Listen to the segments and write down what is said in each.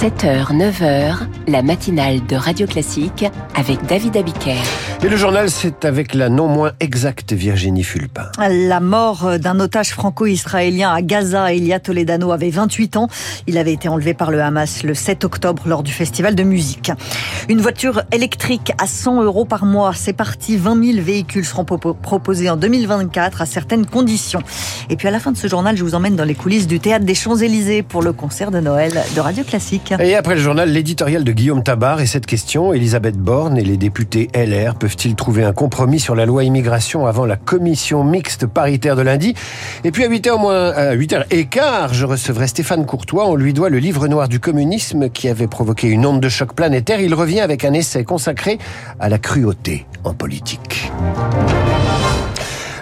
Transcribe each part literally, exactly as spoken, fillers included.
sept heures, neuf heures, la matinale de Radio Classique avec David Abiker. Et le journal, c'est avec la non moins exacte Virginie Fulpin. La mort d'un otage franco-israélien à Gaza, Elia Toledano avait vingt-huit ans. Il avait été enlevé par le Hamas le sept octobre lors du festival de musique. Une voiture électrique à cent euros par mois, c'est parti. vingt mille véhicules seront proposés en deux mille vingt-quatre à certaines conditions. Et puis à la fin de ce journal, je vous emmène dans les coulisses du théâtre des Champs-Élysées pour le concert de Noël de Radio Classique. Et après le journal, l'éditorial de Guillaume Tabard et cette question, Elisabeth Borne et les députés L R peuvent-ils trouver un compromis sur la loi immigration avant la commission mixte paritaire de lundi? Et puis à huit heures moins, à huit heures quinze, je recevrai Stéphane Courtois. On lui doit le livre noir du communisme qui avait provoqué une onde de choc planétaire. Il revient avec un essai consacré à la cruauté en politique.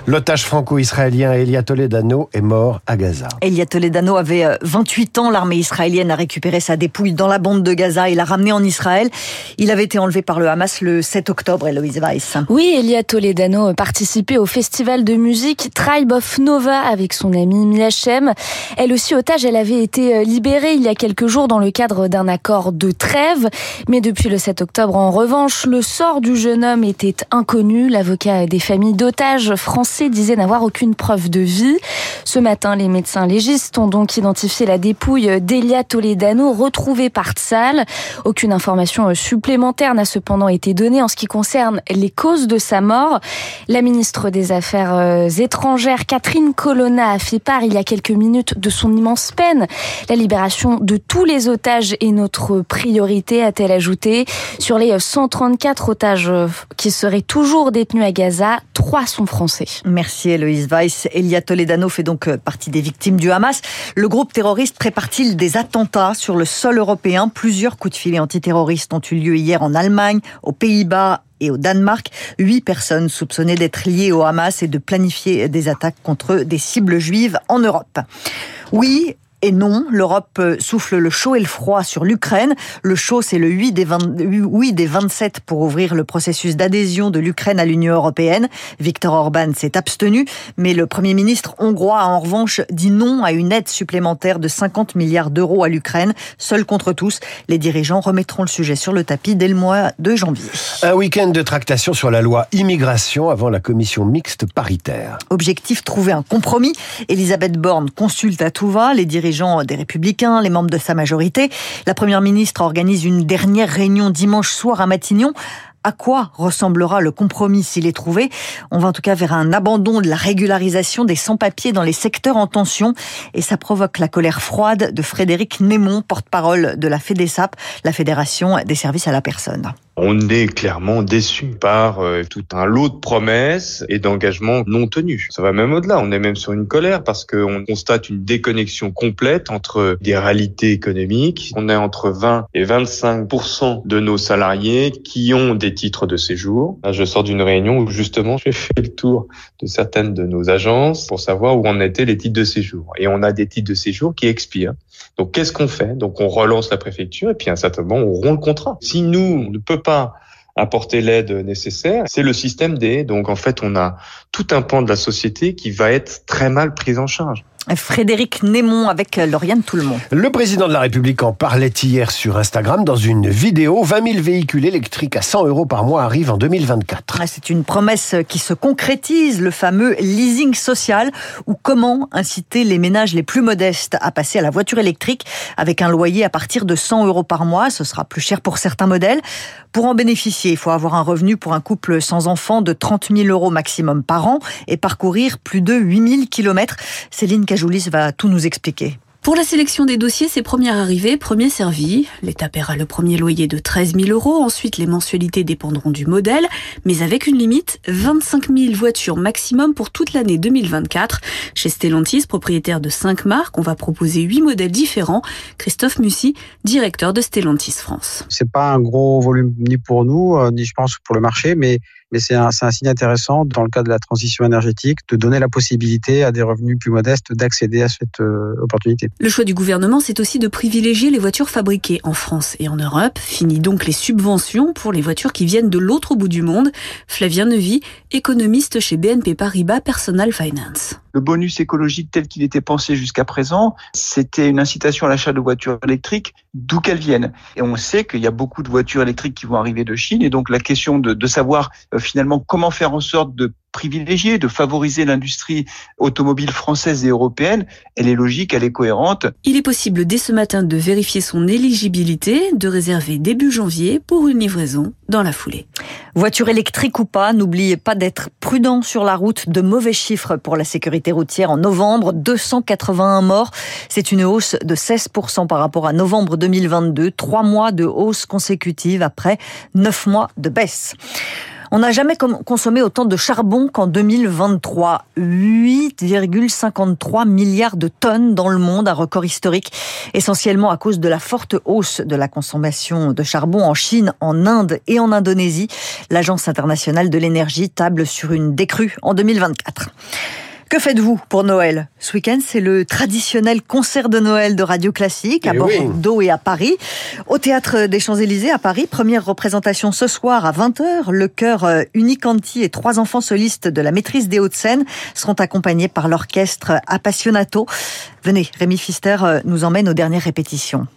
L'otage franco-israélien Elia Toledano est mort à Gaza. Elia Toledano avait vingt-huit ans. L'armée israélienne a récupéré sa dépouille dans la bande de Gaza et l'a ramenée en Israël. Il avait été enlevé par le Hamas le sept octobre, Eloïse Weiss. Oui, Elia Toledano participait au festival de musique Tribe of Nova avec son amie Mya Shem. Elle aussi otage, elle avait été libérée il y a quelques jours dans le cadre d'un accord de trêve. Mais depuis le sept octobre, en revanche, le sort du jeune homme était inconnu. L'avocat des familles d'otages français disait n'avoir aucune preuve de vie. Ce matin, les médecins légistes ont donc identifié la dépouille d'Elia Toledano retrouvée par Tsahal. Aucune information supplémentaire n'a cependant été donnée en ce qui concerne les causes de sa mort. La ministre des Affaires étrangères, Catherine Colonna, a fait part il y a quelques minutes de son immense peine. La libération de tous les otages est notre priorité, a-t-elle ajouté. Sur les cent trente-quatre otages qui seraient toujours détenus à Gaza, trois sont français. Merci Eloïse Weiss. Elia Toledano fait donc partie des victimes du Hamas. Le groupe terroriste prépare-t-il des attentats sur le sol européen? Plusieurs coups de filet antiterroristes ont eu lieu hier en Allemagne, aux Pays-Bas et au Danemark. Huit personnes soupçonnées d'être liées au Hamas et de planifier des attaques contre des cibles juives en Europe. Oui et non, l'Europe souffle le chaud et le froid sur l'Ukraine. Le chaud, c'est le huit des, vingt, huit des vingt-sept pour ouvrir le processus d'adhésion de l'Ukraine à l'Union européenne. Viktor Orban s'est abstenu, mais le Premier ministre hongrois a en revanche dit non à une aide supplémentaire de cinquante milliards d'euros à l'Ukraine. Seul contre tous, les dirigeants remettront le sujet sur le tapis dès le mois de janvier. Un week-end de tractation sur la loi immigration avant la commission mixte paritaire. Objectif, trouver un compromis. Elisabeth Borne consulte à tout va les dirigeants les gens des Républicains, les membres de sa majorité. La Première ministre organise une dernière réunion dimanche soir à Matignon. À quoi ressemblera le compromis s'il est trouvé? On va en tout cas vers un abandon de la régularisation des sans-papiers dans les secteurs en tension. Et ça provoque la colère froide de Frédéric Némon, porte-parole de la FEDESAP, la Fédération des services à la personne. On est clairement déçu par euh, tout un lot de promesses et d'engagements non tenus. Ça va même au-delà, on est même sur une colère parce qu'on constate une déconnexion complète entre des réalités économiques. On a entre vingt et vingt-cinq pour cent de nos salariés qui ont des titres de séjour. Là, je sors d'une réunion où justement j'ai fait le tour de certaines de nos agences pour savoir où en étaient les titres de séjour. Et on a des titres de séjour qui expirent. Donc qu'est-ce qu'on fait? Donc on relance la préfecture et puis à un certain moment on rompt le contrat. Si nous, on ne peut pas apporter l'aide nécessaire, c'est le système des aides. Donc en fait, on a tout un pan de la société qui va être très mal pris en charge. Frédéric Némon avec Lauriane Toulemont. Le président de la République en parlait hier sur Instagram dans une vidéo. vingt mille véhicules électriques à cent euros par mois arrivent en deux mille vingt-quatre. C'est une promesse qui se concrétise, le fameux leasing social, ou comment inciter les ménages les plus modestes à passer à la voiture électrique avec un loyer à partir de cent euros par mois. Ce sera plus cher pour certains modèles. Pour en bénéficier, il faut avoir un revenu pour un couple sans enfant de trente mille euros maximum par an et parcourir plus de huit mille kilomètres. Céline Jolisse va tout nous expliquer. Pour la sélection des dossiers, c'est première arrivée, premier servi. L'État paiera le premier loyer de treize mille euros. Ensuite, les mensualités dépendront du modèle, mais avec une limite, vingt-cinq mille voitures maximum pour toute l'année deux mille vingt-quatre. Chez Stellantis, propriétaire de cinq marques, on va proposer huit modèles différents. Christophe Mussi, directeur de Stellantis France. C'est pas un gros volume ni pour nous, ni je pense pour le marché, mais, mais c'est un, c'est un signe intéressant dans le cadre de la transition énergétique de donner la possibilité à des revenus plus modestes d'accéder à cette euh, opportunité. Le choix du gouvernement, c'est aussi de privilégier les voitures fabriquées en France et en Europe. Fini donc les subventions pour les voitures qui viennent de l'autre bout du monde. Flavien Neuvi, économiste chez B N P Paribas Personal Finance. le bonus écologique tel qu'il était pensé jusqu'à présent, c'était une incitation à l'achat de voitures électriques, d'où qu'elles viennent. Et on sait qu'il y a beaucoup de voitures électriques qui vont arriver de Chine. Et donc la question de, de savoir euh, finalement comment faire en sorte de privilégier, de favoriser l'industrie automobile française et européenne, elle est logique, elle est cohérente. Il est possible dès ce matin de vérifier son éligibilité, de réserver début janvier pour une livraison dans la foulée. Voiture électrique ou pas, n'oubliez pas d'être prudent sur la route. De mauvais chiffres pour la sécurité routière en novembre, deux cent quatre-vingt-un morts. C'est une hausse de seize pour cent par rapport à novembre deux mille vingt-deux. Trois mois de hausse consécutive après neuf mois de baisse. On n'a jamais consommé autant de charbon qu'en deux mille vingt-trois. huit virgule cinquante-trois milliards de tonnes dans le monde, un record historique, essentiellement à cause de la forte hausse de la consommation de charbon en Chine, en Inde et en Indonésie. L'Agence internationale de l'énergie table sur une décrue en deux mille vingt-quatre. Que faites-vous pour Noël ? Ce week-end, c'est le traditionnel concert de Noël de Radio Classique, à et Bordeaux oui. et à Paris. Au Théâtre des Champs-Élysées, à Paris, première représentation ce soir à vingt heures. Le chœur Unicanti et trois enfants solistes de la maîtrise des Hauts-de-Seine seront accompagnés par l'orchestre Appassionato. Venez, Rémi Fister nous emmène aux dernières répétitions.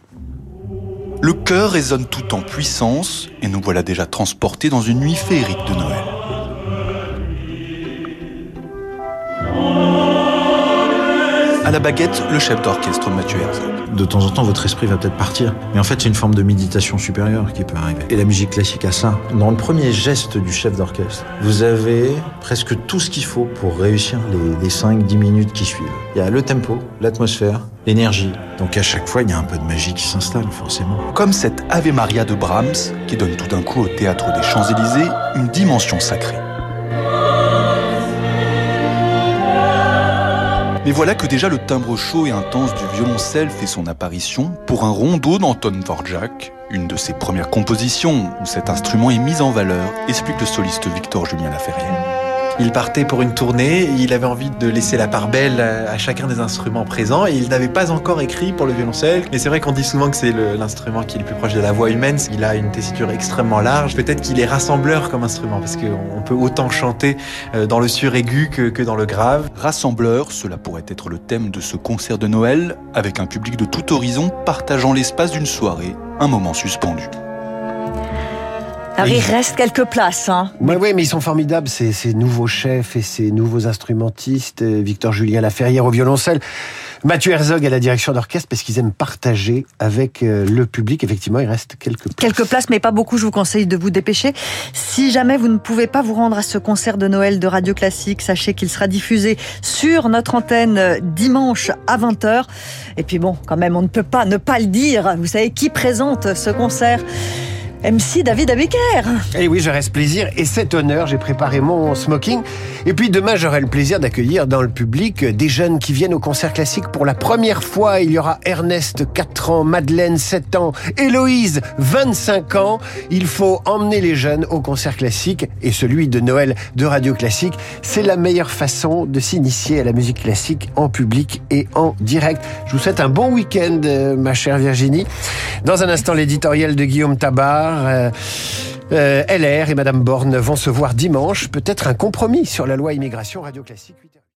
Le chœur résonne tout en puissance et nous voilà déjà transportés dans une nuit féerique de Noël. À la baguette, le chef d'orchestre Mathieu Herzog. De temps en temps, votre esprit va peut-être partir. Mais en fait, c'est une forme de méditation supérieure qui peut arriver. Et la musique classique a ça. Dans le premier geste du chef d'orchestre, vous avez presque tout ce qu'il faut pour réussir les, les cinq à dix minutes qui suivent. Il y a le tempo, l'atmosphère, l'énergie. Donc à chaque fois, il y a un peu de magie qui s'installe, forcément. Comme cette Ave Maria de Brahms, qui donne tout d'un coup au Théâtre des Champs-Élysées une dimension sacrée. Mais voilà que déjà le timbre chaud et intense du violoncelle fait son apparition pour un rondo d'Anton Dvorak, une de ses premières compositions où cet instrument est mis en valeur, explique le soliste Victor Julien Laferrière. Il partait pour une tournée, il avait envie de laisser la part belle à chacun des instruments présents et il n'avait pas encore écrit pour le violoncelle. Mais c'est vrai qu'on dit souvent que c'est le, l'instrument qui est le plus proche de la voix humaine, il a une tessiture extrêmement large. Peut-être qu'il est rassembleur comme instrument parce qu'on peut autant chanter dans le suraigu que, que dans le grave. Rassembleur, cela pourrait être le thème de ce concert de Noël avec un public de tout horizon partageant l'espace d'une soirée, un moment suspendu. Alors, il reste quelques places. Hein. Mais oui, mais ils sont formidables, ces, ces nouveaux chefs et ces nouveaux instrumentistes. Victor Julien Laferrière au violoncelle, Mathieu Herzog à la direction d'orchestre, parce qu'ils aiment partager avec le public. Effectivement, il reste quelques places. Quelques places, mais pas beaucoup. Je vous conseille de vous dépêcher. Si jamais vous ne pouvez pas vous rendre à ce concert de Noël de Radio Classique, sachez qu'il sera diffusé sur notre antenne dimanche à vingt heures. Et puis bon, quand même, on ne peut pas ne pas le dire. Vous savez qui présente ce concert ? M C David Abiker. Eh oui, j'aurai ce plaisir et cet honneur. J'ai préparé mon smoking. Et puis demain, j'aurai le plaisir d'accueillir dans le public des jeunes qui viennent au concert classique pour la première fois. Il y aura Ernest, quatre ans, Madeleine, sept ans, Héloïse, vingt-cinq ans. Il faut emmener les jeunes au concert classique et celui de Noël de Radio Classique. C'est la meilleure façon de s'initier à la musique classique en public et en direct. Je vous souhaite un bon week-end, ma chère Virginie. Dans un instant, l'éditorial de Guillaume Tabard. Euh, euh, L R et Madame Borne vont se voir dimanche. Peut-être un compromis sur la loi immigration. Radio Classique.